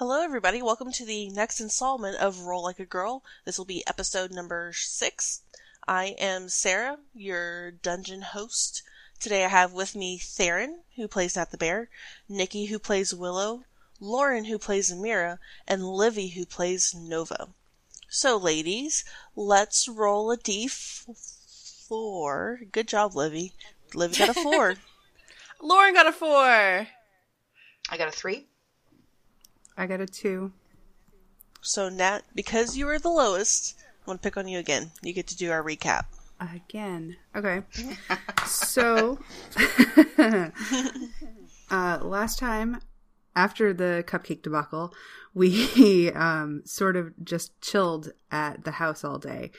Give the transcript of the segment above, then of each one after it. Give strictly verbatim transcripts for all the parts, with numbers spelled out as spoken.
Hello everybody, welcome to the next installment of Roll Like a Girl. This will be episode number six. I am Sarah, your dungeon host. Today I have with me Theron, who plays Nat the Bear, Nikki, who plays Willow, Lauren, who plays Amira, and Libby, who plays Nova. So ladies, let's roll a d four. Good job, Libby. Libby got a four. Lauren got a four. I got a three. I got a two. So, Nat, because you were the lowest, I'm going to pick on you again. You get to do our recap. Again. Okay. So, uh, last time, after the cupcake debacle, we um, sort of just chilled at the house all day.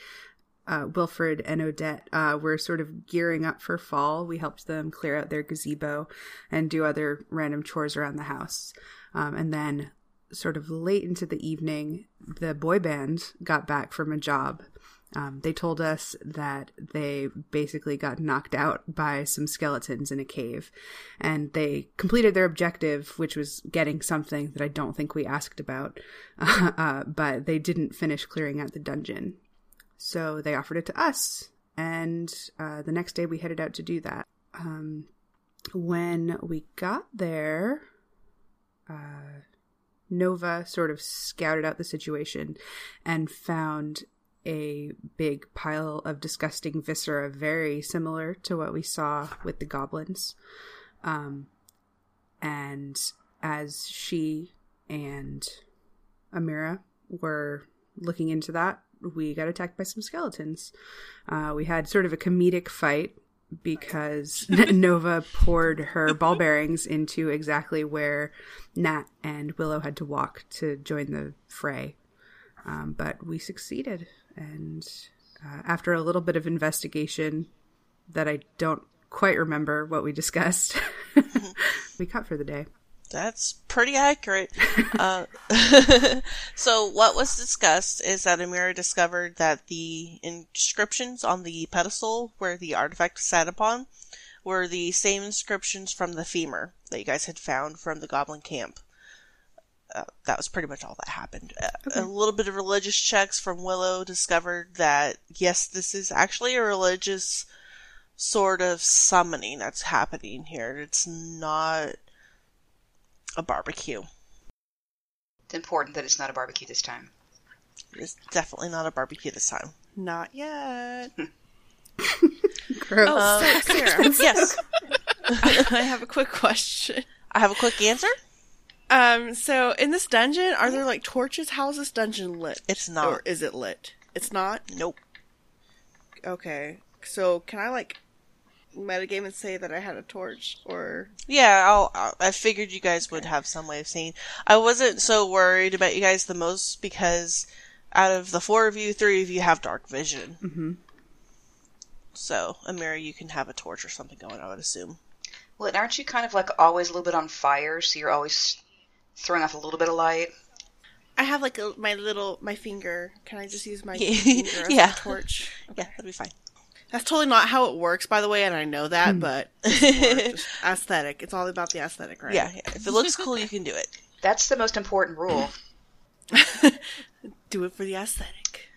Uh, Wilfred and Odette uh, were sort of gearing up for fall. We helped them clear out their gazebo and do other random chores around the house. Um, and then... sort of late into the evening, the boy band got back from a job. Um, they told us that they basically got knocked out by some skeletons in a cave, and they completed their objective, which was getting something that I don't think we asked about, uh, uh, but they didn't finish clearing out the dungeon. So they offered it to us, and uh, the next day we headed out to do that. Um, when we got there... Uh, Nova sort of scouted out the situation and found a big pile of disgusting viscera very similar to what we saw with the goblins. Um, and as she and Amira were looking into that, we got attacked by some skeletons. Uh, we had sort of a comedic fight because Nova poured her ball bearings into exactly where Nat and Willow had to walk to join the fray. Um, but we succeeded. And uh, after a little bit of investigation that I don't quite remember what we discussed, we cut for the day. That's pretty accurate. uh, so what was discussed is that Amira discovered that the inscriptions on the pedestal where the artifact sat upon were the same inscriptions from the femur that you guys had found from the goblin camp. Uh, that was pretty much all that happened. Okay. A little bit of religious checks from Willow discovered that, yes, this is actually a religious sort of summoning that's happening here. It's not... a barbecue. It's important that it's not a barbecue this time. It's definitely not a barbecue this time. Not yet. Gross. Oh, um, Sarah. Yes. I, I have a quick question. I have a quick answer. Um. So, in this dungeon, are there like torches? How is this dungeon lit? It's not. Or is it lit? It's not? Nope. Okay. So, can I like... metagame and say that I had a torch, or... Yeah, I'll, I'll, I figured you guys okay. would have some way of seeing. I wasn't so worried about you guys the most, because out of the four of you, three of you have dark vision. Mm-hmm. So, Amira, you can have a torch or something going, I would assume. Well, and aren't you kind of, like, always a little bit on fire, so you're always throwing off a little bit of light? I have, like, a, my little... my finger. Can I just use my finger as yeah. a torch? Okay. Yeah, that'd be fine. That's totally not how it works, by the way, and I know that, but it's aesthetic. It's all about the aesthetic, right? Yeah, yeah. If it looks cool, you can do it. That's the most important rule. Do it for the aesthetic.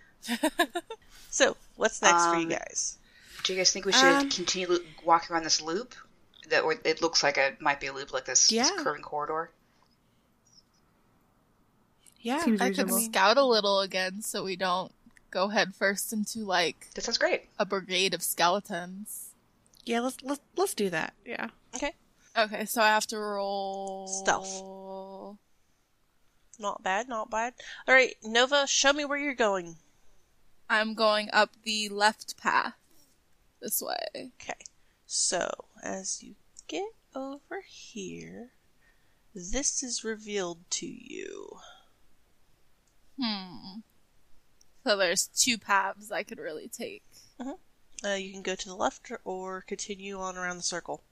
So, what's next um, for you guys? Do you guys think we should um, continue lo- walking around this loop? That, or it looks like it might be a loop like this, yeah. this curving corridor. Yeah, Seems I reasonable. Could scout a little again so we don't go head first into like that sounds great. A brigade of skeletons. Yeah, let's let's let's do that. Yeah. Okay. Okay, so I have to roll stealth. Not bad, not bad. All right, Nova, show me where you're going. I'm going up the left path this way. Okay. So, as you get over here, this is revealed to you. Hmm. So there's two paths I could really take. Mm-hmm. Uh, you can go to the left or continue on around the circle.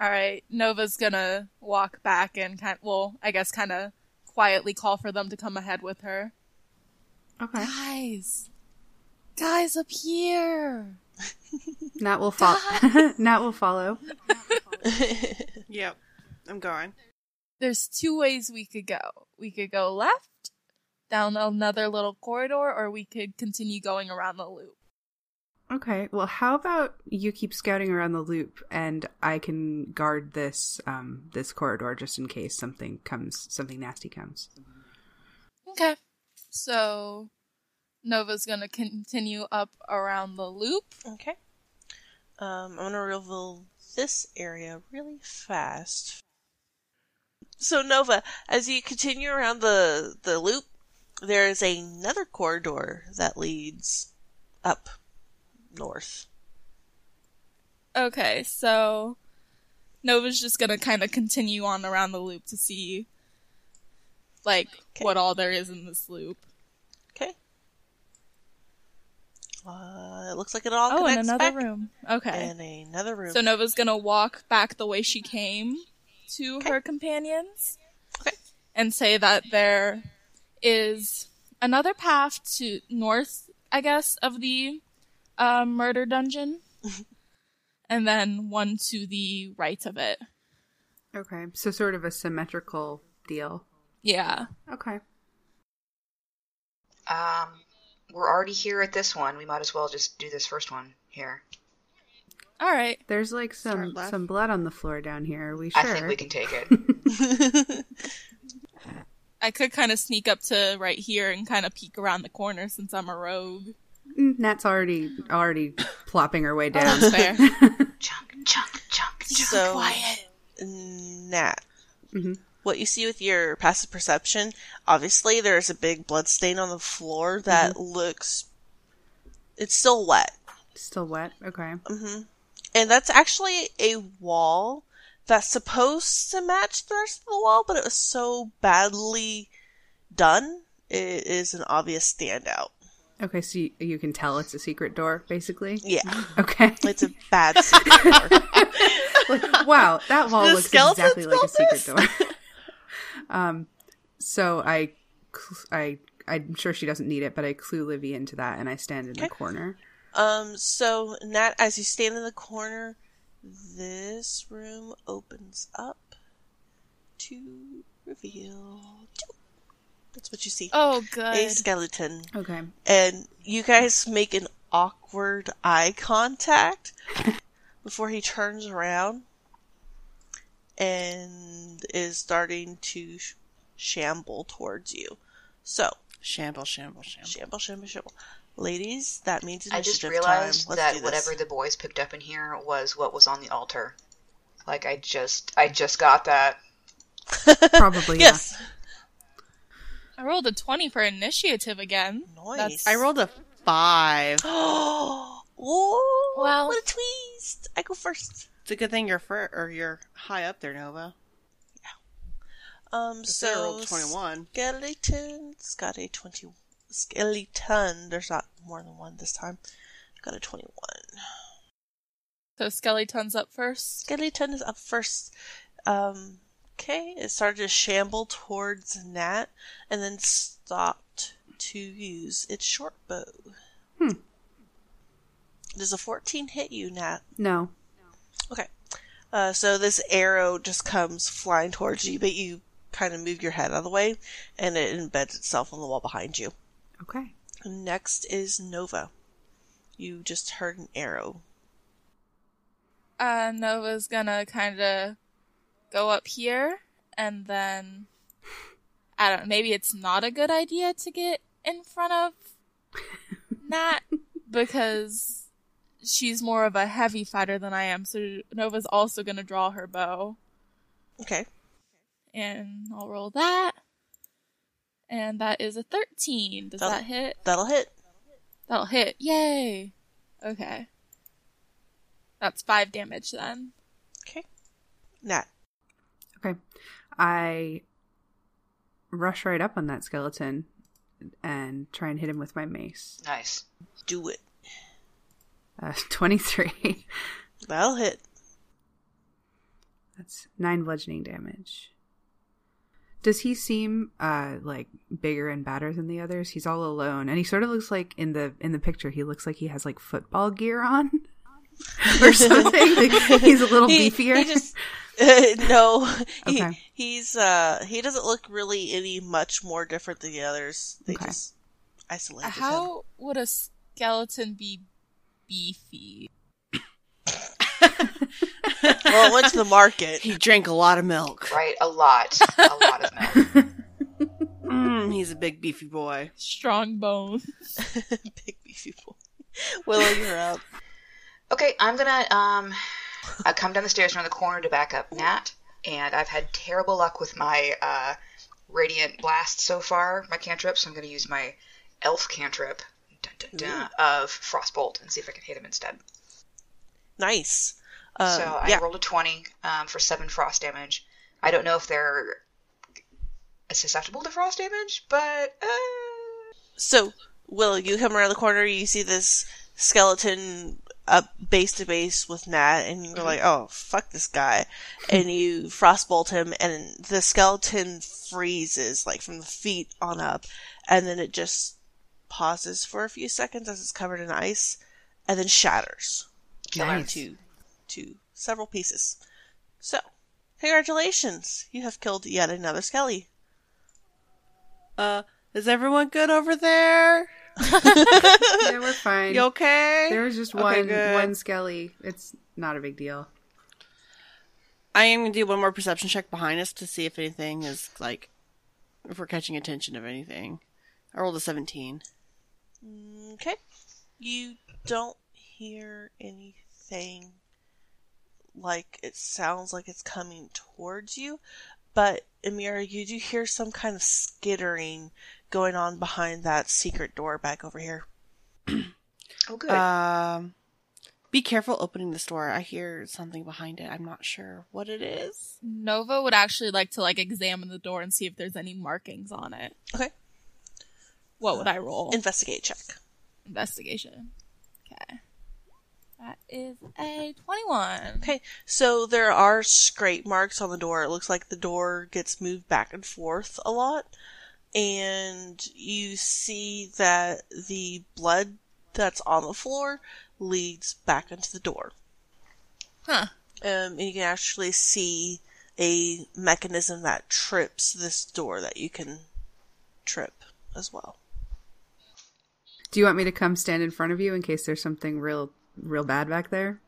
All right, Nova's gonna walk back and kind of, well, I guess kind of quietly call for them to come ahead with her. Okay. Guys, guys up here. Nat will follow. Nat will follow. Yep, I'm going. there's two ways we could go. We could go left, down another little corridor, or we could continue going around the loop. Okay, well, how about you keep scouting around the loop, and I can guard this um, this corridor just in case something comes, something nasty comes. Okay, so Nova's gonna continue up around the loop. Okay, um, I'm gonna reveal this area really fast. So Nova, as you continue around the the loop, there is another corridor that leads up north. Okay, so Nova's just gonna kind of continue on around the loop to see, like, okay, what all there is in this loop. Okay. Uh, it looks like it all oh, connects back. Oh, and another room. Okay. And another room. So Nova's gonna walk back the way she came to okay. her companions okay. and say that there is another path to north, I guess, of the uh, murder dungeon, and then one to the right of it. Okay, so sort of a symmetrical deal. Yeah. Okay. Um, we're already here at this one. We might as well just do this first one here. All right. There's like some, some blood on the floor down here. Are we sure? I think we can take it. I could kind of sneak up to right here and kind of peek around the corner since I'm a rogue. Nat's already already plopping her way down. Oh, that's fair. Chunk, chunk, chunk, so, chunk. Quiet. Nat. Mm-hmm. What you see with your passive perception, obviously there's a big blood stain on the floor that mm-hmm. looks... It's still wet. Still wet? Okay. Mm-hmm. And that's actually a wall that's supposed to match the rest of the wall, but it was so badly done, it is an obvious standout. Okay, so you, you can tell it's a secret door, basically? Yeah. Okay. It's a bad secret door. Like, wow, that wall the looks exactly like a secret door. um, so I, I, I'm sure she doesn't need it, but I clue Livy into that, and I stand in okay. the corner. Um, so, Nat, as you stand in the corner, this room opens up to reveal... That's what you see. Oh, good. A skeleton. Okay. And you guys make an awkward eye contact before he turns around and is starting to sh- shamble towards you. So... Shamble, shamble, shamble. Shamble, shamble, shamble. Ladies, that means I just realized that whatever the boys picked up in here was what was on the altar. Like, I just, I just got that. Probably, yes. Yeah. I rolled a twenty for initiative again. Nice. That's... I rolled a five. Oh, well, what a twist! I go first. It's a good thing you're fir- or you're high up there, Nova. Yeah. Um. So I rolled twenty-one. Skeleton's got a twenty-one. Skeleton. There's not more than one this time. I've got a twenty-one. So Skeleton's up first? Skeleton is up first. Um, okay. It started to shamble towards Nat and then stopped to use its short bow. Hmm. Does a fourteen hit you, Nat? No. Okay. Uh, so this arrow just comes flying towards you, but you kind of move your head out of the way and it embeds itself on the wall behind you. Okay. Next is Nova. You just heard an arrow. Uh, Nova's gonna kind of go up here, and then I don't know, maybe it's not a good idea to get in front of Nat because she's more of a heavy fighter than I am. So Nova's also gonna draw her bow. Okay. And I'll roll that. And that is a thirteen. Does that'll, that hit? That'll hit. That'll hit. Yay! Okay. That's five damage then. Okay. Nat. Okay. I rush right up on that skeleton and try and hit him with my mace. Nice. Do it. Uh, twenty-three. That'll hit. That's nine bludgeoning damage. Does he seem, uh, like, bigger and badder than the others? He's all alone. And he sort of looks like, in the in the picture, he looks like he has, like, football gear on or something. Like, he's a little he, beefier. He just, No, he, okay. he's uh, he doesn't look really any much more different than the others. They okay. just isolated him. How would a skeleton be beefy? Well, it went to the market. He drank a lot of milk. Right, a lot, a lot of milk. Mm, he's a big beefy boy. Strong bone. Big beefy boy. Willow, you're up. Okay, I'm gonna um, I come down the stairs around the corner to back up Nat, and I've had terrible luck with my uh, Radiant Blast so far, my cantrip, so I'm gonna use my Elf cantrip dun, dun, dun, of Frostbolt and see if I can hit him instead. Nice. Um, so I yeah. rolled a twenty um, for seven frost damage. I don't know if they're susceptible to frost damage, but uh... so Will, you come around the corner, you see this skeleton up base to base with Nat, and you're mm-hmm. like, oh fuck this guy, and you frostbolt him, and the skeleton freezes like from the feet on up, and then it just pauses for a few seconds as it's covered in ice, and then shatters nice. to to several pieces. So congratulations, you have killed yet another skelly. Uh, is everyone good over there? Yeah, we're fine. You okay? There was just one okay, one skelly. It's not a big deal. I am going to do one more perception check behind us to see if anything is, like, if we're catching attention of anything. I rolled a seventeen. Okay. You don't hear anything like it sounds like it's coming towards you, but Amira, you do hear some kind of skittering going on behind that secret door back over here. Oh, good. Um, be careful opening this door. I hear something behind it. I'm not sure what it is. Nova would actually like to like examine the door and see if there's any markings on it. Okay. What uh, would I roll? Investigate check. Investigation. Okay. That is a twenty-one. Okay, so there are scrape marks on the door. It looks like the door gets moved back and forth a lot. And you see that the blood that's on the floor leads back into the door. Huh. Um, and you can actually see a mechanism that trips this door that you can trip as well. Do you want me to come stand in front of you in case there's something real... real bad back there?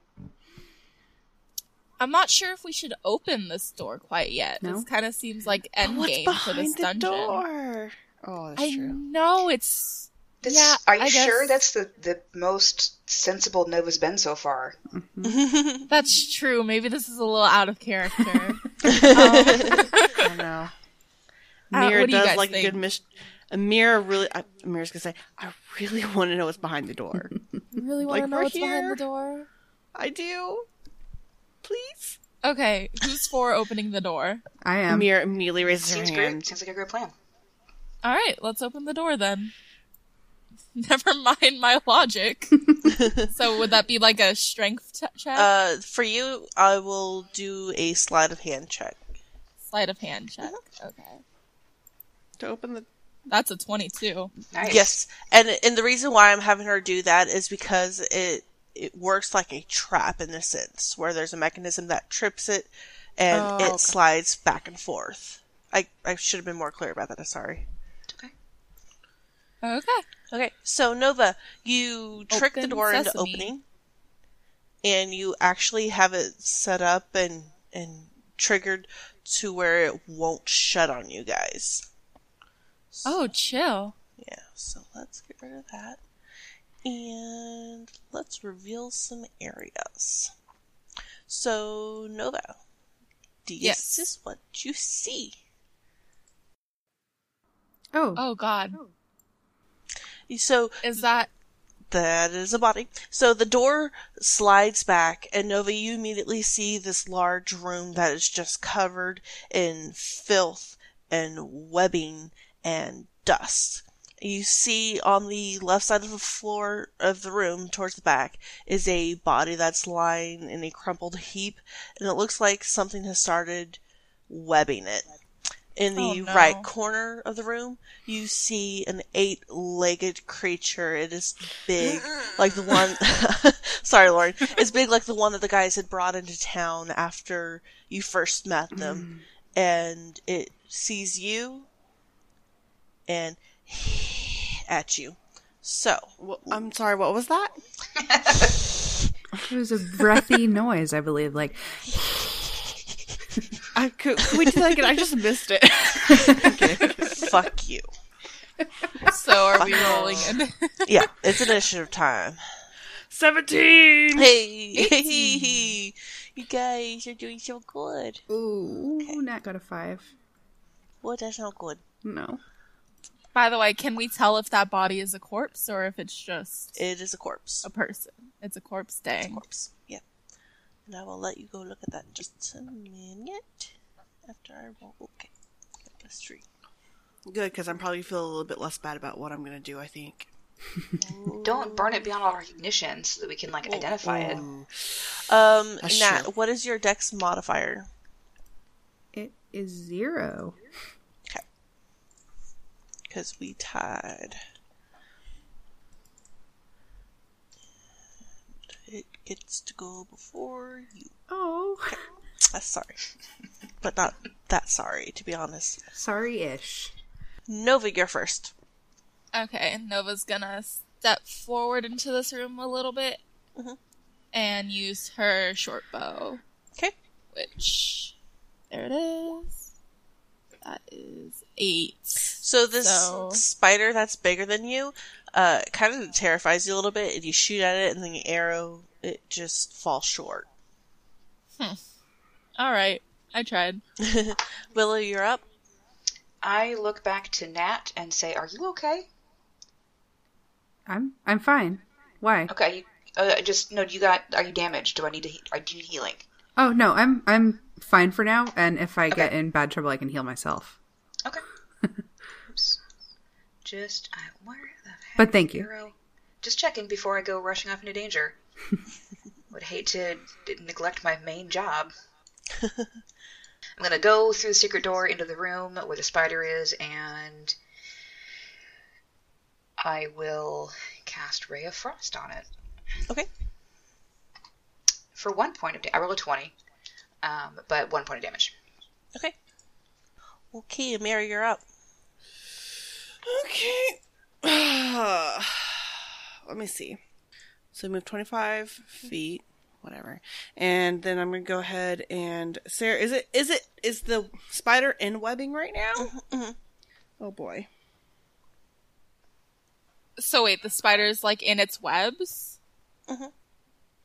I'm not sure if we should open this door quite yet. No? This kind of seems like endgame for this dungeon. The door? Oh, that's I true. I know, it's... This, yeah, are you I sure guess... that's the, the most sensible Nova's been so far? Mm-hmm. That's true. Maybe this is a little out of character. um, I know. Amira uh, does do like think? a good mission. Amira really... I, Amira's gonna say, I really want to know what's behind the door. Really want like to know what's here? Behind the door? I do. Please? Okay, who's for opening the door? I am. Amir immediately raises Seems her hand. Great. Seems like a great plan. All right, let's open the door then. Never mind my logic. So would that be like a strength t- check? Uh, for you, I will do a sleight of hand check. Sleight of hand check. Mm-hmm. Okay. To open the That's a twenty-two. Nice. Yes, and and the reason why I'm having her do that is because it it works like a trap in a sense, where there's a mechanism that trips it, and oh, it okay. slides back and forth. I, I should have been more clear about that. I'm sorry. It's okay. Okay. Okay, so Nova, you trick Open the door sesame. into opening, and you actually have it set up and, and triggered to where it won't shut on you guys. So, oh, chill. Yeah, so let's get rid of that. And let's reveal some areas. So, Nova, this yes. is what you see. Oh. Oh, God. So is that... That is a body. So the door slides back, and Nova, you immediately see this large room that is just covered in filth and webbing and dust. You see on the left side of the floor of the room, towards the back, is a body that's lying in a crumpled heap, and it looks like something has started webbing it. In the oh, no. right corner of the room, you see an eight-legged creature. It is big, like the one... Sorry, Lauren. It's big like the one that the guys had brought into town after you first met them. Mm. And it sees you and at you. So... Well, I'm sorry, what was that? It was a breathy noise, I believe, like... I could, could we do that again? I just missed it. Okay. Fuck you. So are Fuck we rolling in? Yeah, it's initiative time. seventeen! Hey, hey, hey, you guys are doing so good. Ooh, okay. Not got a five. Well, that's not good. No. By the way, can we tell if that body is a corpse or if it's just... It is a corpse. A person. It's a corpse day. It's a corpse, yeah. And I will let you go look at that in just a minute after I roll. Okay. That's three. Good, because I'm probably feeling a little bit less bad about what I'm going to do, I think. Don't burn it beyond all recognition so that we can, like, oh, identify oh. it. Um, That's Nat, true. What is your dex modifier? It is zero. Okay. Because we tied. Gets to go before you. Oh. Okay. That's sorry. But not that sorry, to be honest. Sorry-ish. Nova, you're first. Okay, Nova's gonna step forward into this room a little bit mm-hmm. and use her short bow. Okay. Which, there it is. That is eight. So this so... spider that's bigger than you uh, kind of terrifies you a little bit, and you shoot at it, and then the arrow, it just falls short. Hmm. All right. I tried. Willow, you're up. I look back to Nat and say, are you okay? I'm I'm fine. Why? Okay. You, uh, just, no, you got, are you damaged? Do I need to, I do need healing? Oh, no, I'm I'm fine for now, and if I okay. get in bad trouble, I can heal myself. Okay. Oops. Just, I, where the heck? But thank you. Hero? Just checking before I go rushing off into danger. Would hate to neglect my main job. I'm going to go through the secret door into the room where the spider is, and I will cast Ray of Frost on it. Okay. For one point of damage. I rolled a twenty, um, but one point of damage. Okay. Okay, Mary, you're up. Okay. Uh, let me see. So move twenty-five feet, whatever. And then I'm going to go ahead and... Sarah, is it is it is the spider in webbing right now? Mm-hmm, mm-hmm. Oh, boy. So wait, the spider's like in its webs? Mm-hmm.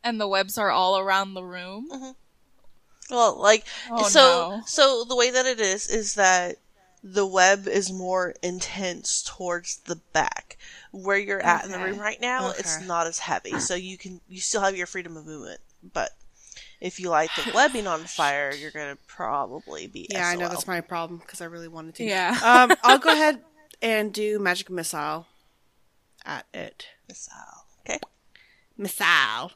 And the webs are all around the room? Mm-hmm. Well, like, oh, so no. so the way that it is, is that the web is more intense towards the back. Where you're at okay. in the room right now, okay. it's not as heavy. So you can, you still have your freedom of movement. But if you light the webbing on fire, you're going to probably be Yeah, S O L. I know that's my problem, because I really wanted to. Yeah. um, I'll go ahead and do Magic Missile at it. Missile. Okay. Missile.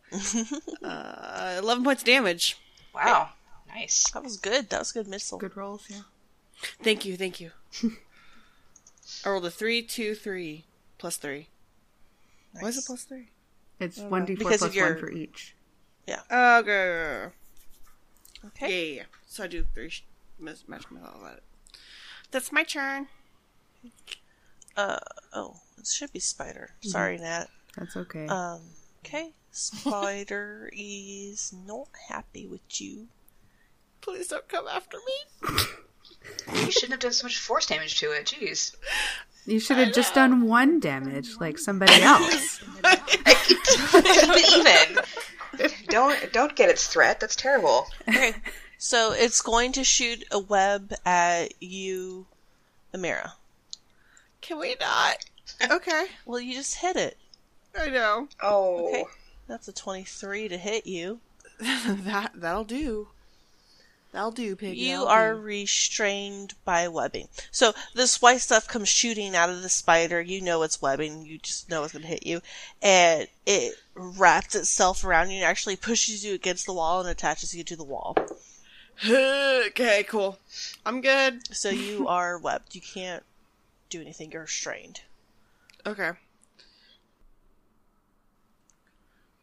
uh, eleven points of damage. Wow. Great. Nice. That was good. That was good missile. Good rolls, yeah. Thank you, thank you. I rolled a three, two, three. Plus three. Nice. Why is it plus three? It's one d four plus one your... for each. Yeah. Okay. Okay. Yeah, yeah, yeah. So I do three sh- match all at it. That's my turn. Uh oh, it should be spider. Mm-hmm. Sorry, Nat. That's okay. Um. Okay. Spider is not happy with you. Please don't come after me. You shouldn't have done so much force damage to it. Jeez. You should have just done one damage, like somebody else. Even. Don't don't get its threat. That's terrible. Okay. So it's going to shoot a web at you, Amira. Can we not? Okay. Well, you just hit it. I know. Oh. Okay. That's a twenty-three to hit you. that that'll do. That'll do, Piggy. You I'll are do. restrained by webbing. So this white stuff comes shooting out of the spider. You know it's webbing. You just know it's going to hit you. And it wraps itself around you and actually pushes you against the wall and attaches you to the wall. Okay, cool. I'm good. So you are webbed. You can't do anything. You're restrained. Okay.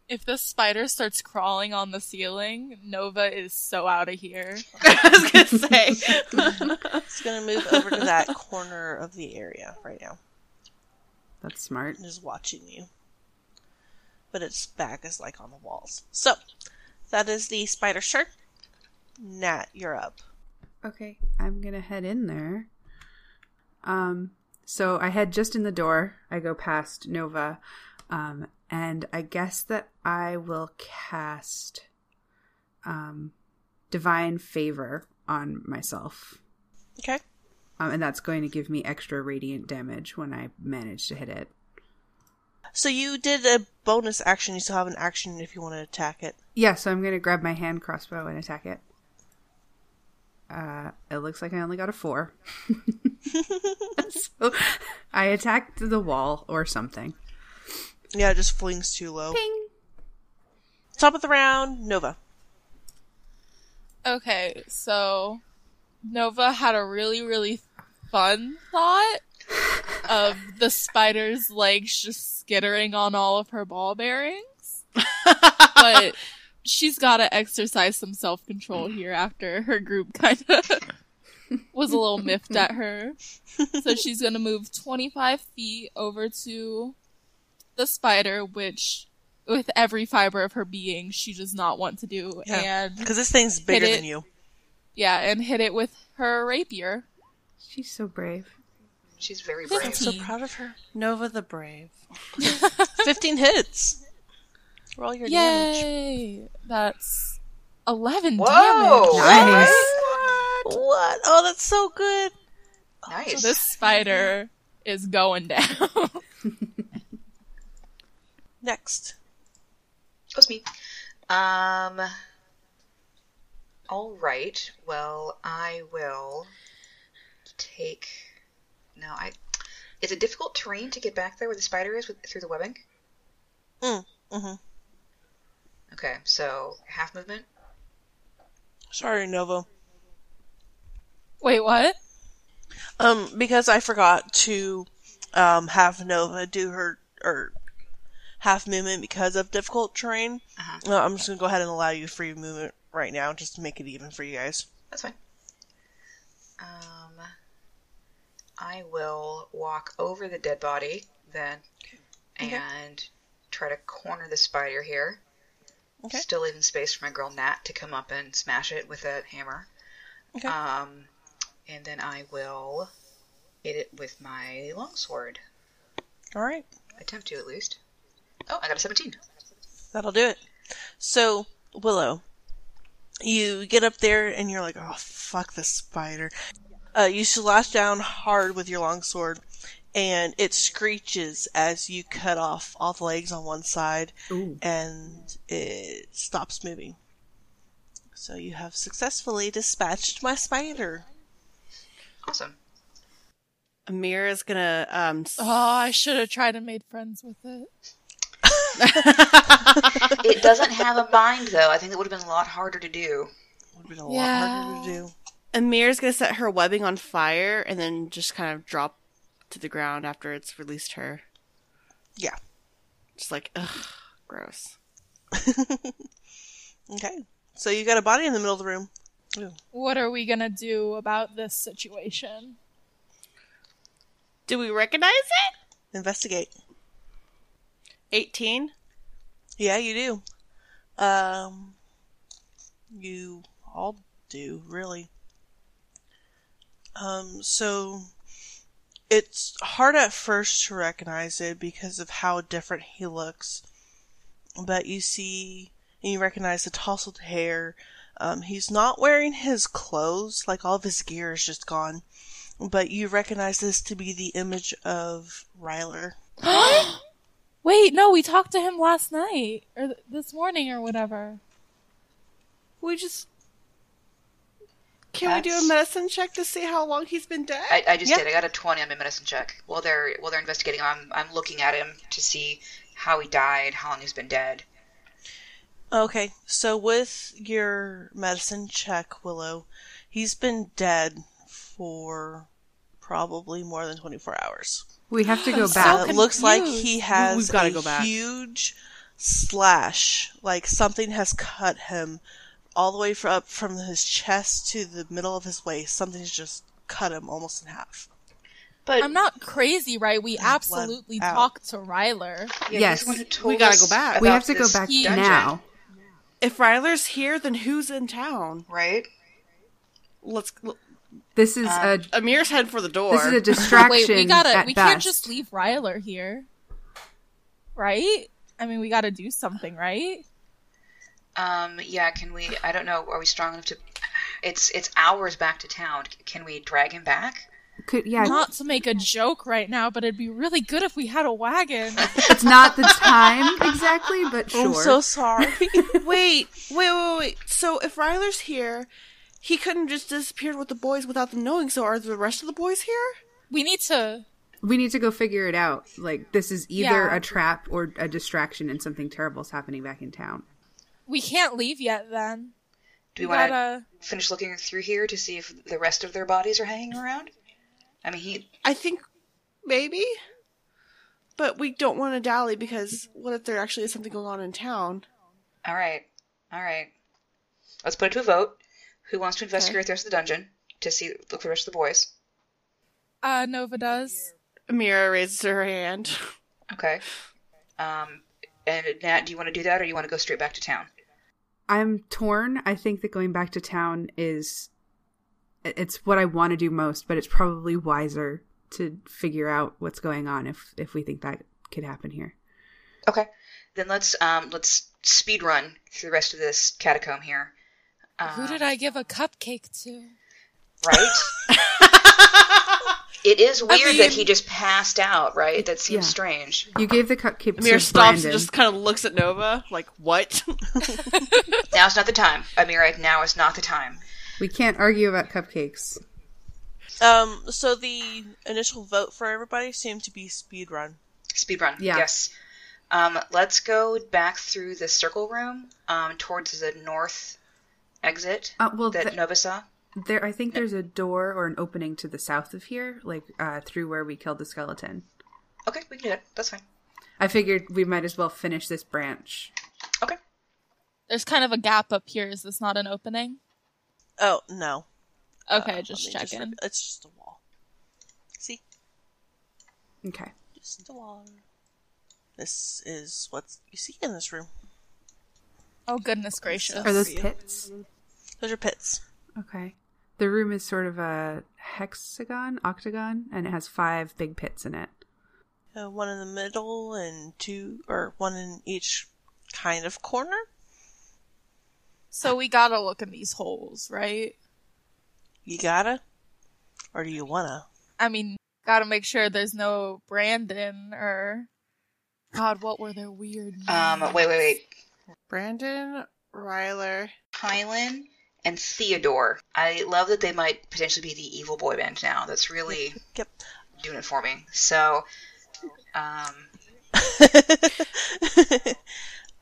If this spider starts crawling on the ceiling, Nova is so out of here. I was going to say. It's going to move over to that corner of the area right now. That's smart. And is watching you. But its back is like on the walls. So, that is the spider's turn. Nat, you're up. Okay, I'm going to head in there. Um, so I head just in the door. I go past Nova. Um, and I guess that I will cast um, Divine Favor on myself. Okay. Um, and that's going to give me extra radiant damage when I manage to hit it. So you did a bonus action. You still have an action if you want to attack it. Yeah, so I'm going to grab my hand crossbow and attack it. Uh, it looks like I only got a four. So I attacked the wall or something. Yeah, it just flings too low. Ping! Top of the round, Nova. Okay, so Nova had a really, really fun thought of the spider's legs just skittering on all of her ball bearings. But she's got to exercise some self-control here after her group kind of was a little miffed at her. So she's going to move twenty-five feet over to the spider, which with every fiber of her being she does not want to do. Yeah, and because this thing's bigger it, than you. Yeah, and hit it with her rapier. She's so brave. She's very brave. fifteen. I'm so proud of her. Nova the brave. fifteen hits. Roll your damage. Yay! That's eleven Whoa! Damage. Nice. What? what? Oh, that's so good. Nice. Oh, so this spider is going down. Next. It was me. Um. All right. Well, I will take. No, I. Is it difficult terrain to get back there where the spider is with, through the webbing? Mm. Mm-hmm. Okay, so half movement? Sorry, Nova. Wait, what? Um, because I forgot to um have Nova do her or half movement because of difficult terrain. Uh-huh. No, I'm just gonna go ahead and allow you free movement right now just to make it even for you guys. That's fine. Um, I will walk over the dead body then. Okay. And okay. Try to corner the spider here. Okay. Still leaving space for my girl Nat to come up and smash it with a hammer. Okay. Um, and then I will hit it with my longsword. All right. Attempt to, at least. Oh, I got a seventeen. That'll do it. So, Willow, you get up there and you're like, oh, fuck this spider. Uh, you slash down hard with your longsword, and it screeches as you cut off all the legs on one side. Ooh. And it stops moving. So you have successfully dispatched my spider. Awesome. Amir is going to... Um, oh, I should have tried and made friends with it. It doesn't have a bind, though. I think it would have been a lot harder to do. Would have been a yeah. lot harder to do. Amir's going to set her webbing on fire and then just kind of drop to the ground after it's released her. Yeah. Just like, ugh, gross. Okay. So you got a body in the middle of the room. Ew. What are we going to do about this situation? Do we recognize it? Investigate. eighteen? Yeah, you do. Um, you all do, really. Um, so it's hard at first to recognize it because of how different he looks. But you see, and you recognize the tousled hair. Um, he's not wearing his clothes. Like, all of his gear is just gone. But you recognize this to be the image of Ryler. Wait, no, we talked to him last night, or th- this morning, or whatever. We just... Can That's... we do a medicine check to see how long he's been dead? I, I just yeah. did. I got a twenty on my medicine check. While they're while they're investigating, I'm I'm looking at him to see how he died, how long he's been dead. Okay, so with your medicine check, Willow, he's been dead for probably more than twenty-four hours. We have to go I'm back. So it looks like he has We've got to go back. Huge slash, like something has cut him all the way for up from his chest to the middle of his waist. Something's just cut him almost in half. But I'm not crazy, right? We absolutely talked to Ryler. Yeah, yes, we gotta go back. We have to go back dungeon. now. If Ryler's here, then who's in town, right? Let's. L- this is uh, a Amir's head for the door. This is a distraction. Wait, we gotta. At we best. Can't just leave Ryler here, right? I mean, we gotta do something, right? Um. Yeah. Can we? I don't know. Are we strong enough to? It's it's hours back to town. Can we drag him back? Could, yeah. Not to make a joke right now, but it'd be really good if we had a wagon. It's not the time exactly, but sure. I'm so sorry. wait, wait, wait, wait. So if Ryler's here, he couldn't just disappear with the boys without them knowing. So are the rest of the boys here? We need to. We need to go figure it out. Like this is either yeah. a trap or a distraction, and something terrible is happening back in town. We can't leave yet. Then do we, we want to finish looking through here to see if the rest of their bodies are hanging around? I mean, he... I think maybe, but we don't want to dally because what if there actually is something going on in town? All right. All right. Let's put it to a vote. Who wants to investigate okay. the rest of the dungeon to see look for the rest of the boys? Uh, Nova does. Amira raises her hand. Okay. Um, and Nat, do you want to do that or do you want to go straight back to town? I'm torn. I think that going back to town is... It's what I want to do most, but it's probably wiser to figure out what's going on if, if we think that could happen here. Okay, then let's um let's speed run through the rest of this catacomb here. Um, Who did I give a cupcake to? Right. It is weird I mean, that he just passed out. Right, that seems yeah. strange. You gave the cupcake. Amir stops and just kind of looks at Nova like, "What?" Now's not the time, Amir. Now is not the time. We can't argue about cupcakes. Um. So the initial vote for everybody seemed to be speedrun. Speedrun, yeah. Yes. Um, let's go back through the circle room um, towards the north exit uh, well, that the, Nova saw. There, I think there's a door or an opening to the south of here, like uh, through where we killed the skeleton. Okay, we can do that. That's fine. I figured we might as well finish this branch. Okay. There's kind of a gap up here. Is this not an opening? Oh, no. Okay, uh, just checking. Just, it's just a wall. See? Okay. Just a wall. This is what you see in this room. Oh, goodness gracious. Are those pits? Those are pits. Okay. The room is sort of a hexagon, octagon, and it has five big pits in it. Uh, one in the middle and two, or one in each kind of corner. So we gotta look in these holes, right? You gotta? Or do you wanna? I mean, gotta make sure there's no Brandon or... God, what were their weird names? Um, wait, wait, wait. Brandon, Ryler, Hyland, and Theodore. I love that they might potentially be the evil boy band now. That's really yep. doing it for me. So, um...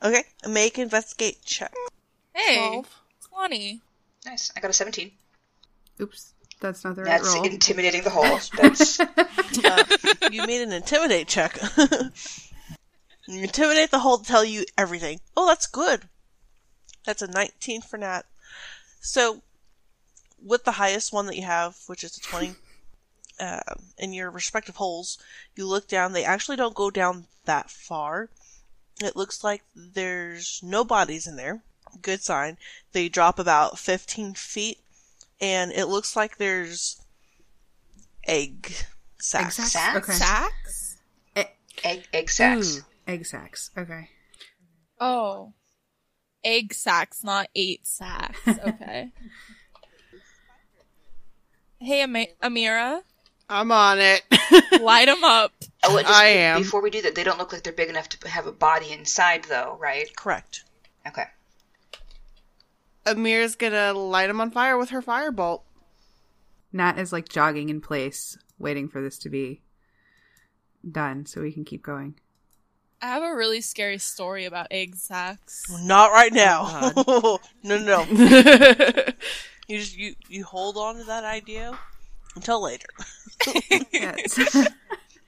okay, make investigate check. Hey, twelve, twenty. Nice. I got a seventeen. Oops. That's not the right roll. That's intimidating the whole. That's... uh, you made an intimidate check. You intimidate the whole to tell you everything. Oh, that's good. That's a nineteen for Nat. So, with the highest one that you have, which is a twenty, uh, in your respective holes, you look down. They actually don't go down that far. It looks like there's no bodies in there. Good sign. They drop about fifteen feet, and it looks like there's egg sacks. Egg sacks? Okay. Sacks? E- egg, egg sacks. Ooh, egg sacks. Okay. Oh. Egg sacks, not eight sacks. Okay. Hey, Am- Amira. I'm on it. Light them up. Oh, just, I am. Before we do that, they don't look like they're big enough to have a body inside, though, right? Correct. Okay. Amir's gonna light him on fire with her firebolt. Nat is, like, jogging in place, waiting for this to be done so we can keep going. I have a really scary story about egg sacks. Not right now. Oh, no, no, no. you just you, you hold on to that idea until later.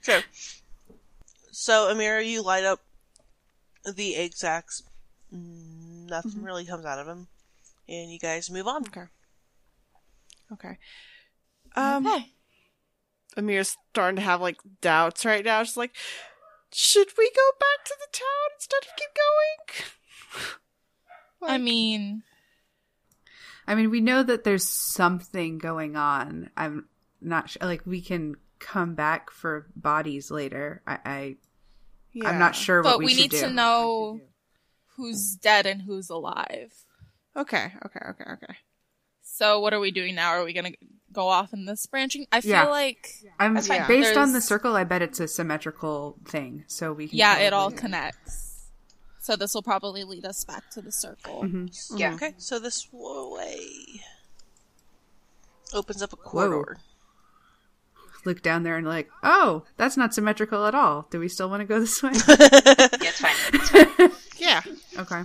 True. So, Amira, you light up the egg sacks. Nothing mm-hmm. really comes out of them, and you guys move on. Okay. Okay. Um, okay. Amira's starting to have like doubts right now. She's like, should we go back to the town instead of keep going? Like, I mean, I mean, we know that there's something going on. I'm not sure. Like, we can come back for bodies later. I, I yeah. I'm not sure what we, we should do. But we need to know who's dead and who's alive. Okay. Okay. Okay. Okay. So what are we doing now? Are we going to go off in this branching? I feel yeah. like... I'm, I yeah. Based there's... on the circle, I bet it's a symmetrical thing. So we can yeah, it all connects. So this will probably lead us back to the circle. Mm-hmm. Yeah. Okay, so this way opens up a corridor. Whoa. Look down there and like, oh, that's not symmetrical at all. Do we still want to go this way? Yeah, it's fine. It's fine. Yeah. Okay.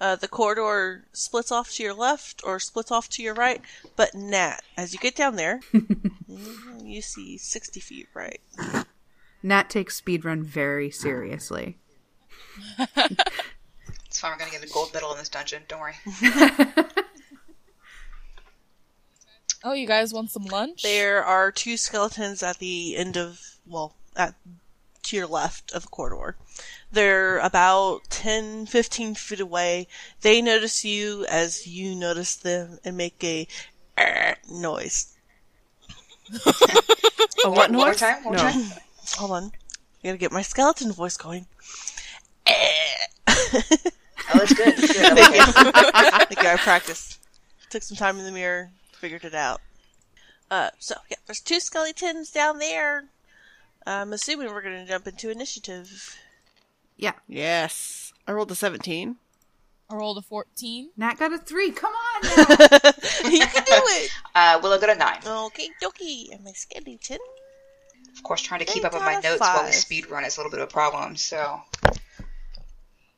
Uh, the corridor splits off to your left or splits off to your right, but Nat, as you get down there, you see sixty feet right. Nat takes speedrun very seriously. It's fine, we're going to get a gold medal in this dungeon, don't worry. Oh, you guys want some lunch? There are two skeletons at the end of, well, at to your left of the corridor. They're about ten, fifteen feet away. They notice you as you notice them and make a uh, noise. A what noise? One more time? One no. time. Hold on. I gotta get my skeleton voice going. Oh, that's good. That's good. Thank you. Thank you. I practiced. Took some time in the mirror. Figured it out. Uh, so, yeah. There's two skeletons down there. I'm assuming we're going to jump into initiative. Yeah. Yes. I rolled a seventeen. I rolled a fourteen. Nat got a three. Come on, Nat. You can do it. Uh, Willow got a nine. Okay, dokie. And my skeleton. Of course, trying to they keep up with my notes five. While we speedrun is a little bit of a problem, so.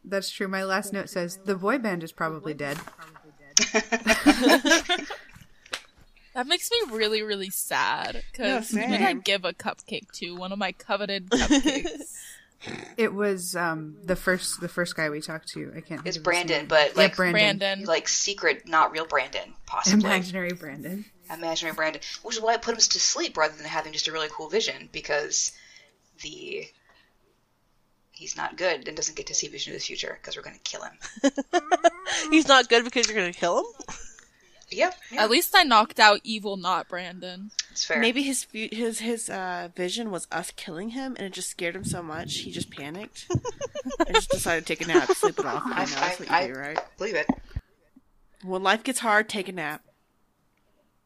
That's true. My last note says, the boy band is probably dead. That makes me really, really sad. Because no, who did I give a cupcake to? One of my coveted cupcakes. It was um, the first the first guy we talked to. I can't. It's Brandon, but like yeah, Brandon. Brandon, like secret, not real Brandon, possibly imaginary Brandon, imaginary Brandon, which is why it put him to sleep rather than having just a really cool vision because the he's not good and doesn't get to see vision of the future because we're going to kill him. He's not good because you're going to kill him. Yeah, yeah. At least I knocked out evil, not Brandon. It's fair. Maybe his his his uh, vision was us killing him, and it just scared him so much he just panicked. I just decided to take a nap, sleep it off. I, I know that's what you do, right? Believe it. When life gets hard, take a nap.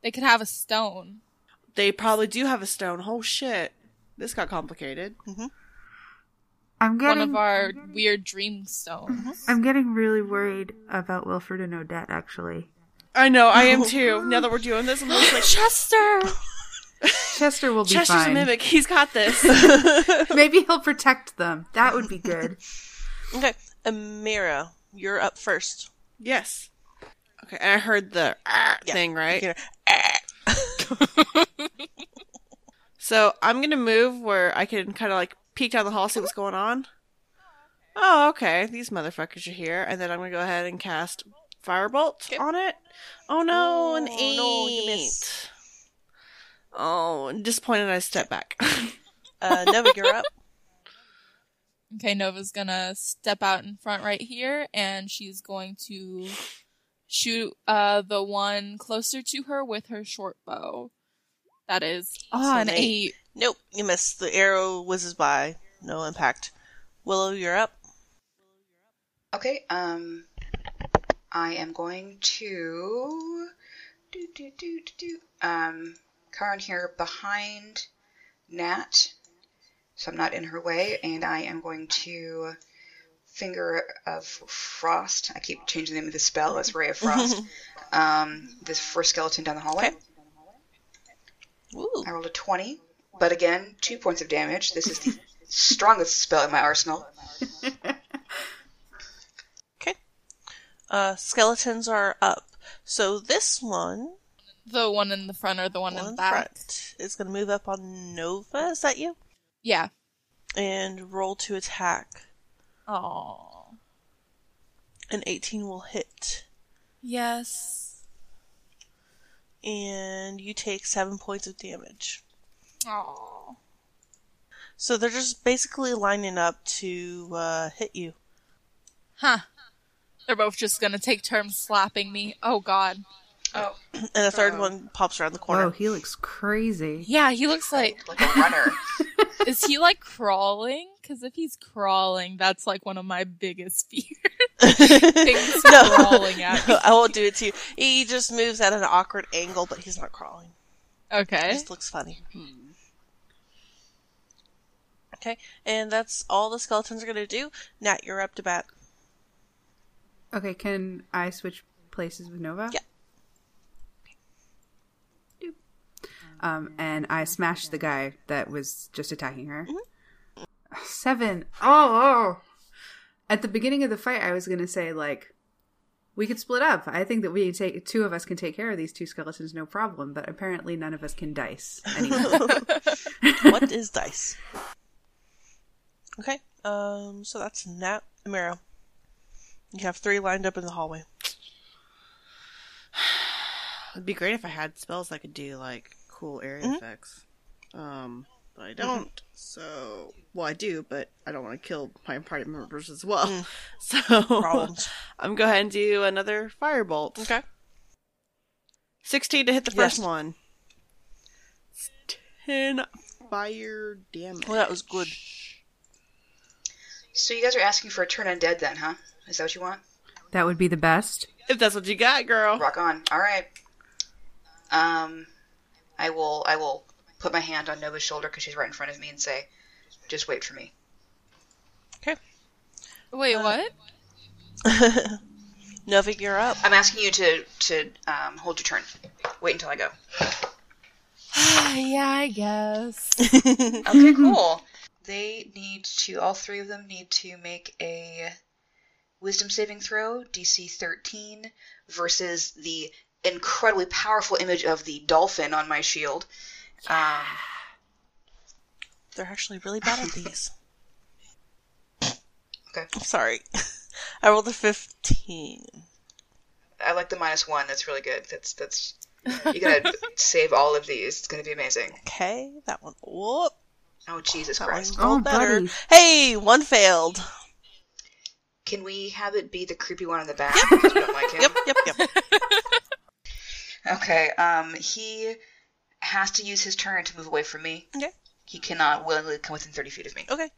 They could have a stone. They probably do have a stone. Oh shit! This got complicated. Mm-hmm. I'm getting one of our getting... weird dream stones. Mm-hmm. I'm getting really worried about Wilfred and Odette, actually. I know, I am too. Now that we're doing this, I'm just like, Chester! Chester will be Chester's fine. Chester's a mimic. He's got this. Maybe he'll protect them. That would be good. Okay, Amira, you're up first. Yes. Okay, and I heard the ah yeah. thing, right? You know, ah. So I'm going to move where I can kind of like peek down the hall, see what's going on. Oh, okay. These motherfuckers are here. And then I'm going to go ahead and cast... Firebolt okay. on it. Oh no, oh, an eight. No, you missed. Oh, disappointed I step back. uh, Nova, you're up. Okay, Nova's gonna step out in front right here, and she's going to shoot uh, the one closer to her with her short bow. That is oh, an eight. eight. Nope, you missed. The arrow whizzes by. No impact. Willow, you're up. Okay, um... I am going to do do do do do um come on here behind Nat, so I'm not in her way, and I am going to Finger of Frost. I keep changing the name of the spell. That's Ray of Frost. um, this first skeleton down the hallway. Okay. Ooh. I rolled a twenty, but again, two points of damage. This is the strongest spell in my arsenal. Okay. Uh, skeletons are up. So this one... The one in the front or the one, one in the back? Front is going to move up on Nova. Is that you? Yeah. And roll to attack. Aww. An eighteen will hit. Yes. And you take seven points of damage. Aww. So they're just basically lining up to uh, hit you. Huh. They're both just going to take turns slapping me. Oh, God. Oh. And the third oh. one pops around the corner. Oh, he looks crazy. Yeah, he looks like... like a runner. Is he, like, crawling? Because if he's crawling, that's, like, one of my biggest fears. Things no. crawling at no, me. I won't do it to you. He just moves at an awkward angle, but he's not crawling. Okay. He just looks funny. Hmm. Okay, and that's all the skeletons are going to do. Nat, you're up to bat. Okay, can I switch places with Nova? Yeah. Um, and I smashed the guy that was just attacking her. Mm-hmm. Seven. Oh, oh. At the beginning of the fight, I was going to say, like, we could split up. I think that we take two of us can take care of these two skeletons, no problem. But apparently none of us can dice anymore. What is dice? Okay. Um, so that's Nat and Mero. You have three lined up in the hallway. It'd be great if I had spells I could do, like, cool area mm-hmm. effects. Um, but I don't, mm-hmm. so... Well, I do, but I don't want to kill my party members as well. Mm. So, I'm going to go ahead and do another firebolt. Okay. sixteen to hit the yes. first one. ten fire damage. Well, that was good. So you guys are asking for a turn undead then, huh? Is that what you want? That would be the best. If that's what you got, girl. Rock on. All right. Um... I will I will put my hand on Nova's shoulder because she's right in front of me and say, just wait for me. Okay. Wait, uh, what? Nova, you're up. I'm asking you to, to um, hold your turn. Wait until I go. Yeah, I guess. Okay, cool. They need to, all three of them need to make a wisdom saving throw, D C thirteen, versus the incredibly powerful image of the dolphin on my shield. Yeah. Um, They're actually really bad at these. Okay. I'm sorry. I rolled a fifteen. I like the minus one. That's really good. That's, that's, you gotta save all of these. It's gonna be amazing. Okay. That one. Whoop. Oh, Jesus that Christ. Oh, better. Buddy. Hey, one failed. Can we have it be the creepy one in the back? Yep. Because we don't like him. Yep, yep, yep. Okay, um, he has to use his turn to move away from me. Okay. He cannot willingly come within thirty feet of me. Okay.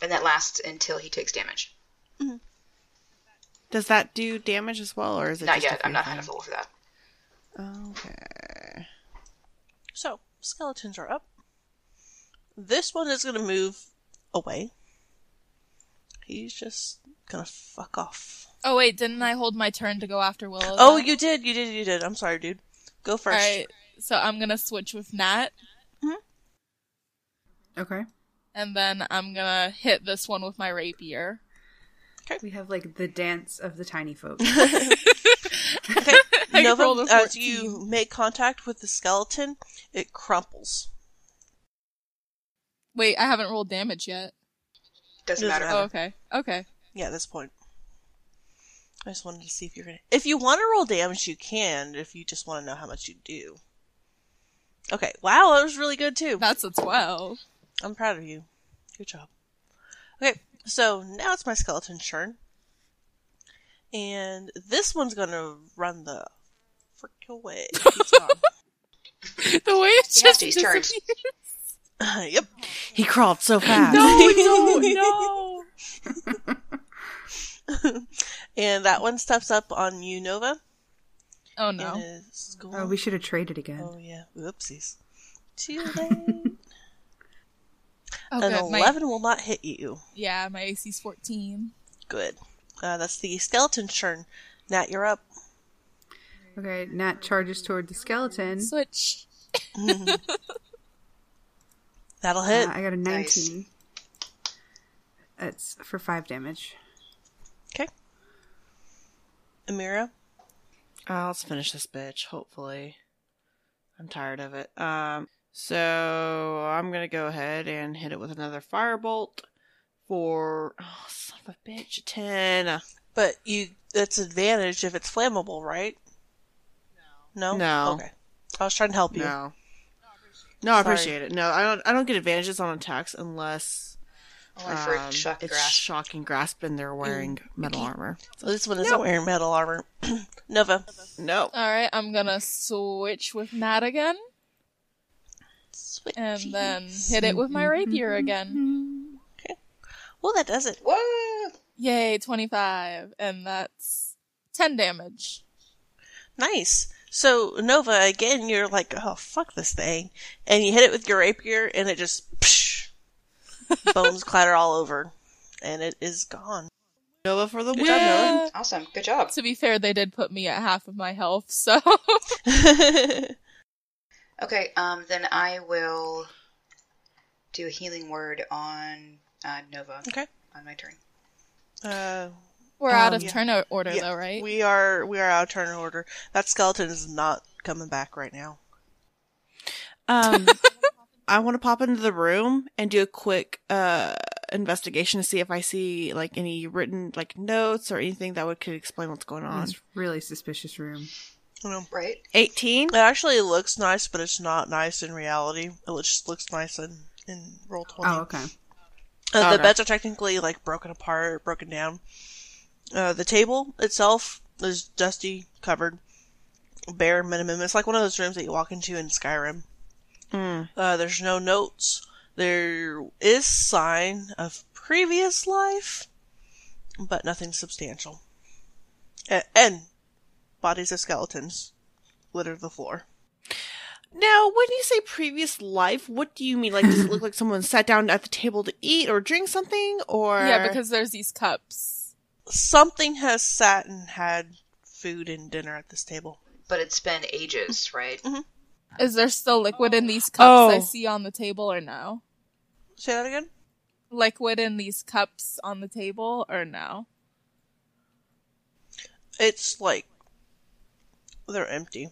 And that lasts until he takes damage. Mm-hmm. Does that do damage as well, or is it not just yet? I'm not high enough level for that. Okay. So, skeletons are up. This one is going to move away. He's just going to fuck off. Oh, wait, didn't I hold my turn to go after Willow? Oh, you did, you did, you did. I'm sorry, dude. Go first. All right, so I'm going to switch with Nat. Mm-hmm. Okay. And then I'm going to hit this one with my rapier. Okay. We have, like, the dance of the tiny folk. Okay. Nova, as you make contact with the skeleton, it crumples. Wait, I haven't rolled damage yet. Doesn't, Doesn't matter. matter. Oh, okay. Okay. Yeah, at this point. I just wanted to see if you're going to... If you want to roll damage, you can, if you just want to know how much you do. Okay. Wow, that was really good, too. That's a twelve. I'm proud of you. Good job. Okay, so now it's my skeleton turn. And this one's going to run the frick away. The way it just disappears. Uh, yep. He crawled so fast. No, no, no. And that one steps up on you, Nova. Oh, no. Is going... Oh, we should have traded again. Oh, yeah. Oopsies. Too late. Oh, an good. eleven my... will not hit you. Yeah, my A C's fourteen. Good. Uh, that's the skeleton turn. Nat, you're up. Okay, Nat charges toward the skeleton. Switch. Mm-hmm. That'll hit. Uh, I got a nineteen. Nice. It's for five damage. Okay. Amira? Uh, let's finish this bitch, hopefully. I'm tired of it. Um, so I'm going to go ahead and hit it with another firebolt for, oh, son of a bitch, ten. But you, that's advantage if it's flammable, right? No. No? No. Okay. I was trying to help you. No. No, I Sorry. appreciate it. No, I don't I don't get advantages on attacks unless oh, um, shock it's grasp. shocking grasp and they're wearing mm. metal armor. So this one isn't no. wearing metal armor. Nova. No. Alright, I'm gonna switch with Matt again. Switch. And then hit it with my rapier again. Okay. Well, that does it. Whoa! Yay, twenty-five. And that's ten damage. Nice. So, Nova, again, you're like, oh, fuck this thing. And you hit it with your rapier, and it just, psh, bones clatter all over. And it is gone. Nova for the win. Yeah. Awesome. Good job. To be fair, they did put me at half of my health, so. Okay, um, then I will do a healing word on uh, Nova. Okay. On my turn. Uh... We're um, out of yeah. turn order, yeah. though, right? We are we are out of turn order. That skeleton is not coming back right now. Um, I want to pop into the room and do a quick uh, investigation to see if I see like any written like notes or anything that would could explain what's going on. It's a really suspicious room. Right? eighteen? It actually looks nice, but it's not nice in reality. It just looks nice in, in roll twenty. Oh, okay. Uh, oh, the okay. beds are technically like broken apart, broken down. Uh, the table itself is dusty, covered, bare minimum. It's like one of those rooms that you walk into in Skyrim. Mm. Uh, there's no notes. There is sign of previous life, but nothing substantial. And, and bodies of skeletons litter the floor. Now, when you say previous life, what do you mean? Like, does it look like someone sat down at the table to eat or drink something? Or yeah, because there's these cups. Something has sat and had food and dinner at this table. But it's been ages, right? Mm-hmm. Is there still liquid oh. in these cups oh. I see on the table or no? Say that again? Liquid in these cups on the table or no? It's like... they're empty.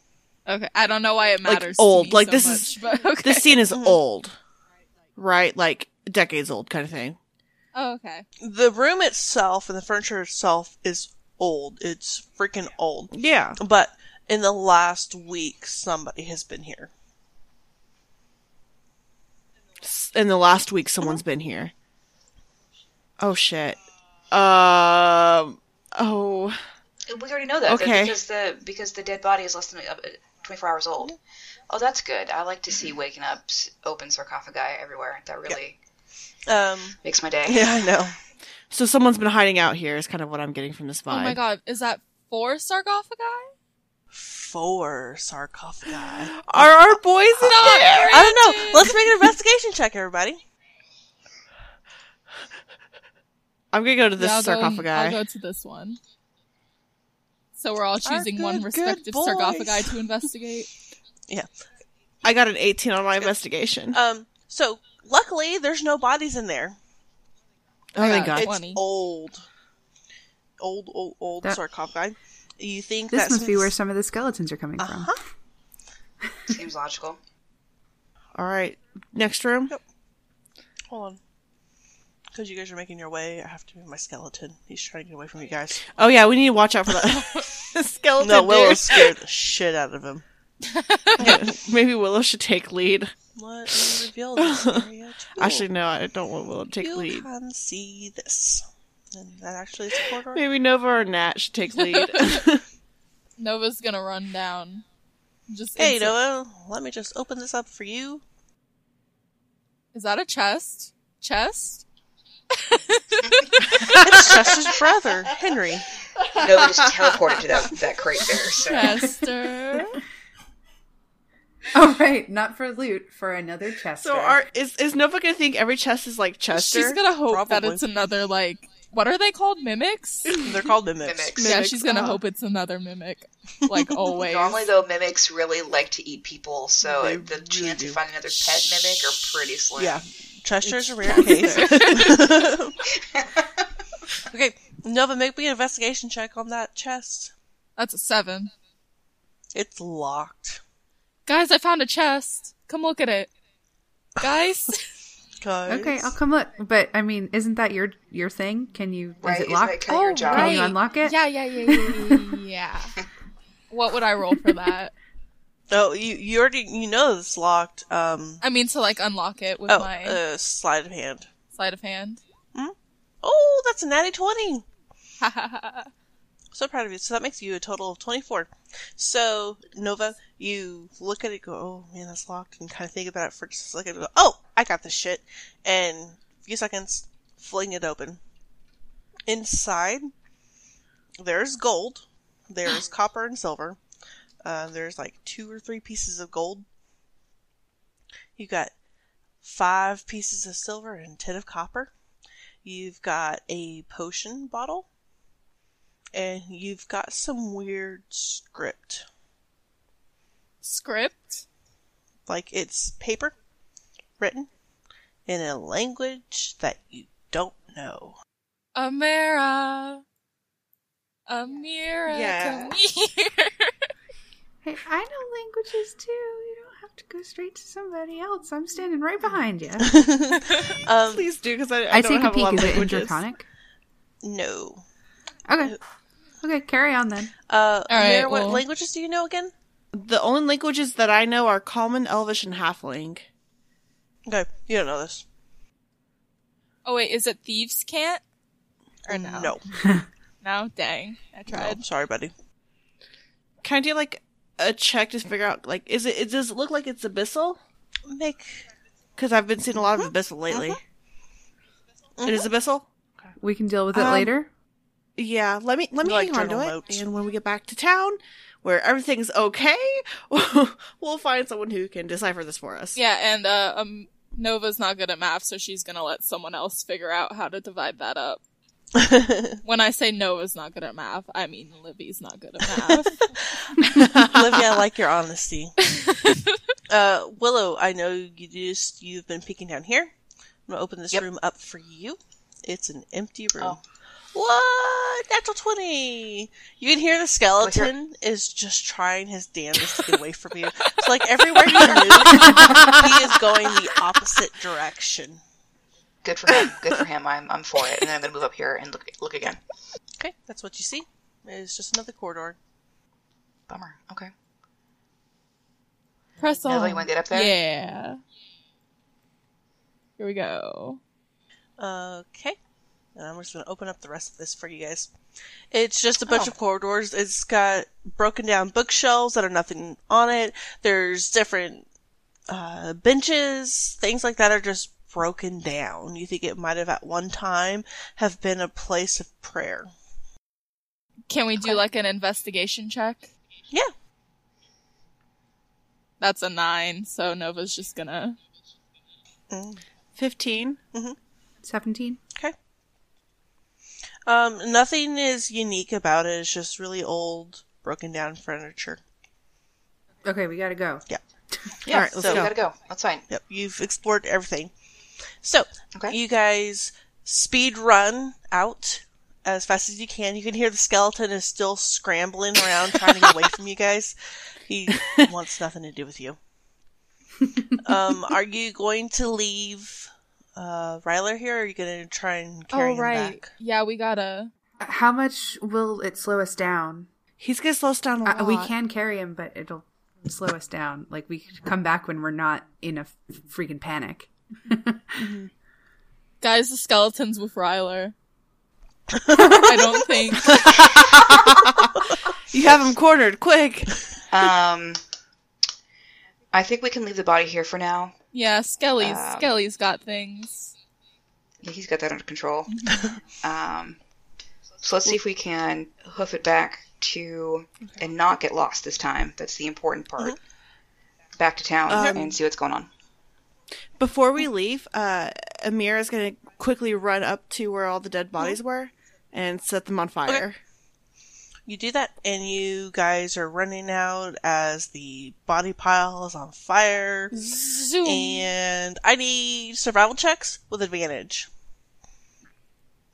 Okay, I don't know why it matters like old. To me like so this much, is, but okay. This scene is old. Right? Like, decades old kind of thing. Oh, okay. The room itself and the furniture itself is old. It's freaking old. Yeah. But in the last week, somebody has been here. In the last week, someone's been here. Oh, shit. Um. Oh. We already know that. Okay. Because the, because the dead body is less than twenty-four hours old. Oh, that's good. I like to see waking up open sarcophagi everywhere. That really... Yep. Um, Makes my day. Yeah, I know. So someone's been hiding out here is kind of what I'm getting from this vibe. Oh my god, is that four sarcophagi? Four sarcophagi. Are our boys in uh, there? I don't know. Let's make an investigation check, everybody. I'm going to go to this yeah, I'll sarcophagi. Go, I'll go to this one. So we're all choosing good, one respective sarcophagi to investigate. Yeah. I got an eighteen on my investigation. Um. So... luckily, there's no bodies in there. Oh my god! It's twenty. old, old, old, old that... sarcophagi. You think this that's must be where some of the skeletons are coming uh-huh. from? Seems logical. All right, next room. Yep. Hold on, because you guys are making your way. I have to move my skeleton. He's trying to get away from you guys. Oh yeah, we need to watch out for that skeleton. No, Willow scared the shit out of him. Yeah, maybe Willow should take lead. Let me reveal this area too. Actually, no, I don't want Willow to take you lead. You can see this. And that actually is a corridor. Maybe Nova or Nat should take lead. Nova's gonna run down. Just hey, Nova, let me just open this up for you. Is that a chest? Chest? It's Chester's brother, Henry. Nova just teleported to that, that crate there. So. Chester... Oh, right. Not for loot, for another Chester. So are, is, is Nova going to think every chest is like Chester? She's going to hope Probably. that it's another, like, what are they called? Mimics? They're called mimics. mimics. Yeah, she's going to uh-huh. hope it's another mimic, like always. Normally, though, mimics really like to eat people, so they the really chance do. of finding another pet mimic are pretty slim. Yeah, Chester's a rare case. Okay, Nova, make me an investigation check on that chest. That's a seven. It's locked. Guys, I found a chest. Come look at it. Guys? Guys. Okay, I'll come look. But, I mean, isn't that your your thing? Can you, right, is it locked? Kind of your job? Can you unlock it? Yeah, yeah, yeah, yeah, yeah. What would I roll for that? Oh, you, you already, you know it's locked. Um, I mean, to, like, unlock it with oh, my... Oh, uh, sleight of hand. Sleight of hand? Mm-hmm. Oh, that's a natty twenty! Ha ha ha. So proud of you. So that makes you a total of twenty-four. So, Nova, you look at it, go, oh, man, that's locked, and kind of think about it for just a second, go, oh, I got this shit, and a few seconds, fling it open. Inside, there's gold, there's copper and silver, uh, there's like two or three pieces of gold, you got five pieces of silver and ten of copper, you've got a potion bottle, and you've got some weird script. Script? Like, it's paper written in a language that you don't know. Amara. Amira. Yeah. Come here. Hey, I know languages too. You don't have to go straight to somebody else. I'm standing right behind you. um, Please do, because I, I, I don't have a, a lot of languages. I take a peek. Is it in Draconic? No. Okay. Okay, carry on then. Uh, All right, Mira, what well, languages do you know again? The only languages that I know are Common, Elvish, and Halfling. Okay, you don't know this. Oh, wait, is it Thieves Can't? Or no? No. No? Dang. I tried. No, sorry, buddy. Can I do, like, a check to figure out, like, is it, does it look like it's Abyssal? Make. Because I've been seeing a lot of mm-hmm. Abyssal lately. Mm-hmm. It is Abyssal? Okay. We can deal with it um, later. Yeah, let me let me like hang on to it, notes. And when we get back to town, where everything's okay, we'll find someone who can decipher this for us. Yeah, and uh, um, Nova's not good at math, so she's gonna let someone else figure out how to divide that up. When I say Nova's not good at math, I mean Libby's not good at math. Libby, I like your honesty. uh, Willow, I know you just you've been peeking down here. I'm gonna open this yep. room up for you. It's an empty room. Oh. What? Natural twenty! You can hear the skeleton like is just trying his damnedest to get away from you. So, like, everywhere you move, he is going the opposite direction. Good for him. Good for him. I'm I'm for it. And then I'm going to move up here and look look again. Okay, that's what you see. It's just another corridor. Bummer. Okay. Press on. Natalie, you want to get up there? Yeah. Here we go. Okay. And I'm just going to open up the rest of this for you guys. It's just a bunch oh. of corridors. It's got broken down bookshelves that are nothing on it. There's different uh, benches. Things like that are just broken down. You think it might have at one time have been a place of prayer. Can we do okay. like an investigation check? Yeah. That's a nine, so Nova's just going to... Mm. fifteen. Mm-hmm. seventeen. Okay. Um, nothing is unique about it. It's just really old, broken down furniture. Okay, we gotta go. Yeah. yeah All right, let's so, go. We gotta go. That's fine. Yep, you've explored everything. So, okay. You guys speed run out as fast as you can. You can hear the skeleton is still scrambling around trying to get away from you guys. He wants nothing to do with you. Um, are you going to leave... Uh, Ryler here, or are you going to try and carry oh, him right. back? Yeah, we gotta... How much will it slow us down? He's going to slow us down a lot. Uh, we can carry him, but it'll slow us down. Like, we could come back when we're not in a f- freaking panic. mm-hmm. Guys, the skeleton's with Ryler. I don't think... You have him cornered, quick! Um, I think we can leave the body here for now. Yeah, Skelly's um, Skelly's got things. Yeah, he's got that under control. um, so let's see if we can hoof it back to okay. and not get lost this time. That's the important part. Mm-hmm. Back to town um, and see what's going on. Before we leave, uh, Amir is going to quickly run up to where all the dead bodies mm-hmm. were and set them on fire. Okay. you do that, and you guys are running out as the body pile is on fire. Zoom. And I need survival checks with advantage.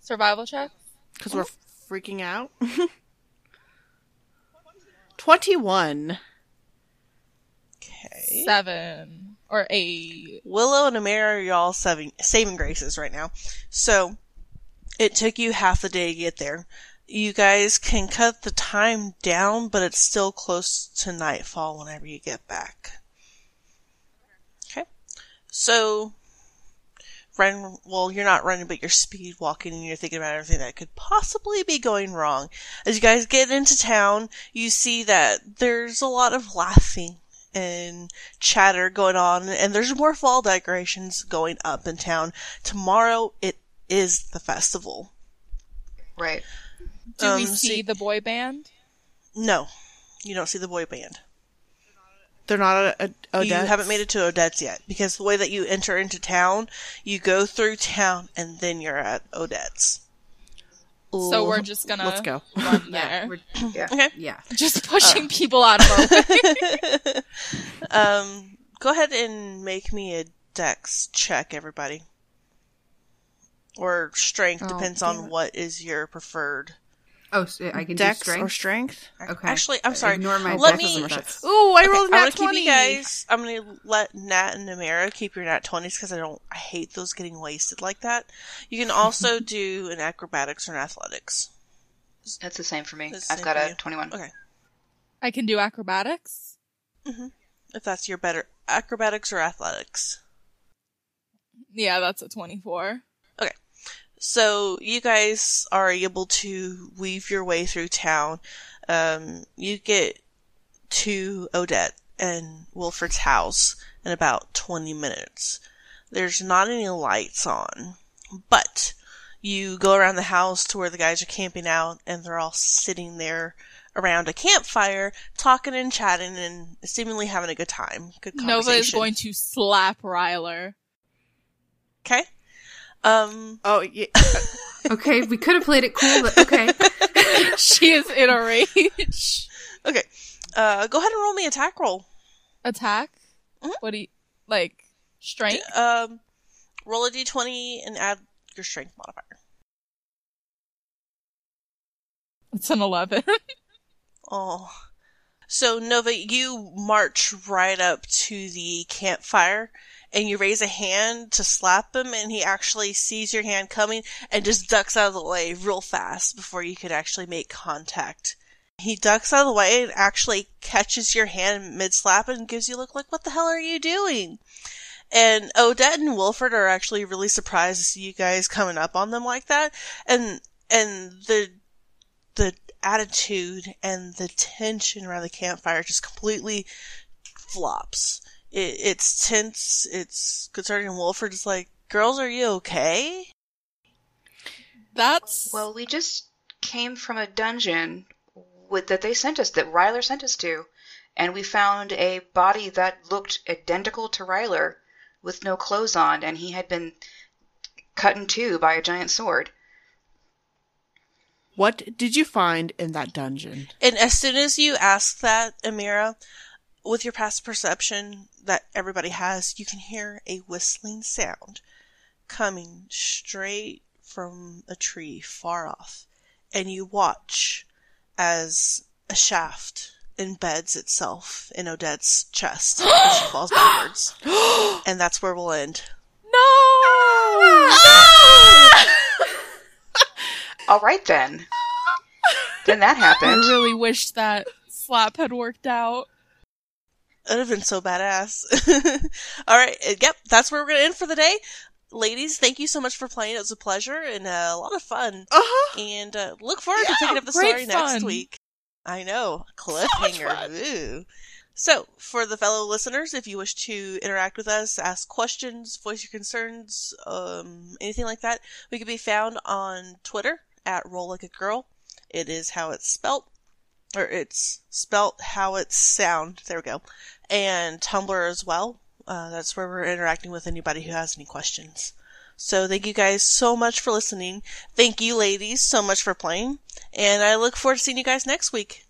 Survival check? Because we're freaking out. twenty-one. Okay. Seven. Or eight. Willow and Amara, you're all saving, saving graces right now. So, it took you half the day to get there. You guys can cut the time down, but it's still close to nightfall whenever you get back. Okay. So, run, well, you're not running, but you're speed walking, and you're thinking about everything that could possibly be going wrong. As you guys get into town, you see that there's a lot of laughing and chatter going on, and there's more fall decorations going up in town. Tomorrow, it is the festival. Right. Do um, we see, see the boy band? No. You don't see the boy band. They're not a, a Odette's? You haven't made it to Odette's yet, because the way that you enter into town, you go through town, and then you're at Odette's. Ooh, so we're just gonna let's go. Run there. Yeah, yeah, okay. Yeah. Just pushing uh. people out of our way. um, go ahead and make me a dex check, everybody. Or strength, oh, depends on it. What is your preferred. Oh, so I can dex do strength? or strength. Okay. Actually, I'm sorry. Ignore my let me. Ooh, I rolled okay, a nat twenty. Keep you guys, I'm going to let Nat and Amara keep your nat twenties because I don't. I hate those getting wasted like that. You can also do an acrobatics or an athletics. That's the same for me. That's I've got a twenty-one. Okay. I can do acrobatics. Mm-hmm. If that's your better acrobatics or athletics. Yeah, that's a twenty-four. Okay. So, you guys are able to weave your way through town. Um, you get to Odette and Wilfred's house in about twenty minutes. There's not any lights on, but you go around the house to where the guys are camping out, and they're all sitting there around a campfire, talking and chatting and seemingly having a good time. Good conversation. Nova is going to slap Ryler. Okay. Um. Oh, yeah. Okay, we could have played it cool, but okay. She is in a rage. Okay. Uh, go ahead and roll me attack roll. Attack? Mm-hmm. What do you, like, strength? D- um, roll a d twenty and add your strength modifier. It's an eleven. Oh. So, Nova, you march right up to the campfire, and you raise a hand to slap him, and he actually sees your hand coming and just ducks out of the way real fast before you could actually make contact. He ducks out of the way and actually catches your hand mid-slap and gives you a look like, what the hell are you doing? And Odette and Wilfred are actually really surprised to see you guys coming up on them like that. And and the the attitude and the tension around the campfire just completely flops. It's tense, it's concerning. Wilfred is like, girls, are you okay? That's... Well, we just came from a dungeon with, that they sent us, that Ryler sent us to, and we found a body that looked identical to Ryler with no clothes on, and he had been cut in two by a giant sword. What did you find in that dungeon? And as soon as you ask that, Amira, with your past perception that everybody has, you can hear a whistling sound coming straight from a tree far off. And you watch as a shaft embeds itself in Odette's chest as she falls backwards. And that's where we'll end. No! Ah! All right, then. Then that happened. I really wish that slap had worked out. It would have been so badass. All right. Yep. That's where we're going to end for the day. Ladies, thank you so much for playing. It was a pleasure and a lot of fun. Uh-huh. And uh, look forward yeah, to picking up the story fun. next week. I know. Cliffhanger. So Ooh. So, for the fellow listeners, if you wish to interact with us, ask questions, voice your concerns, um, anything like that, we can be found on Twitter at Roll Like a Girl. It is how it's spelt. Or it's spelt how it's sound. There we go. And Tumblr as well. Uh, that's where we're interacting with anybody who has any questions. So thank you guys so much for listening. Thank you ladies so much for playing. And I look forward to seeing you guys next week.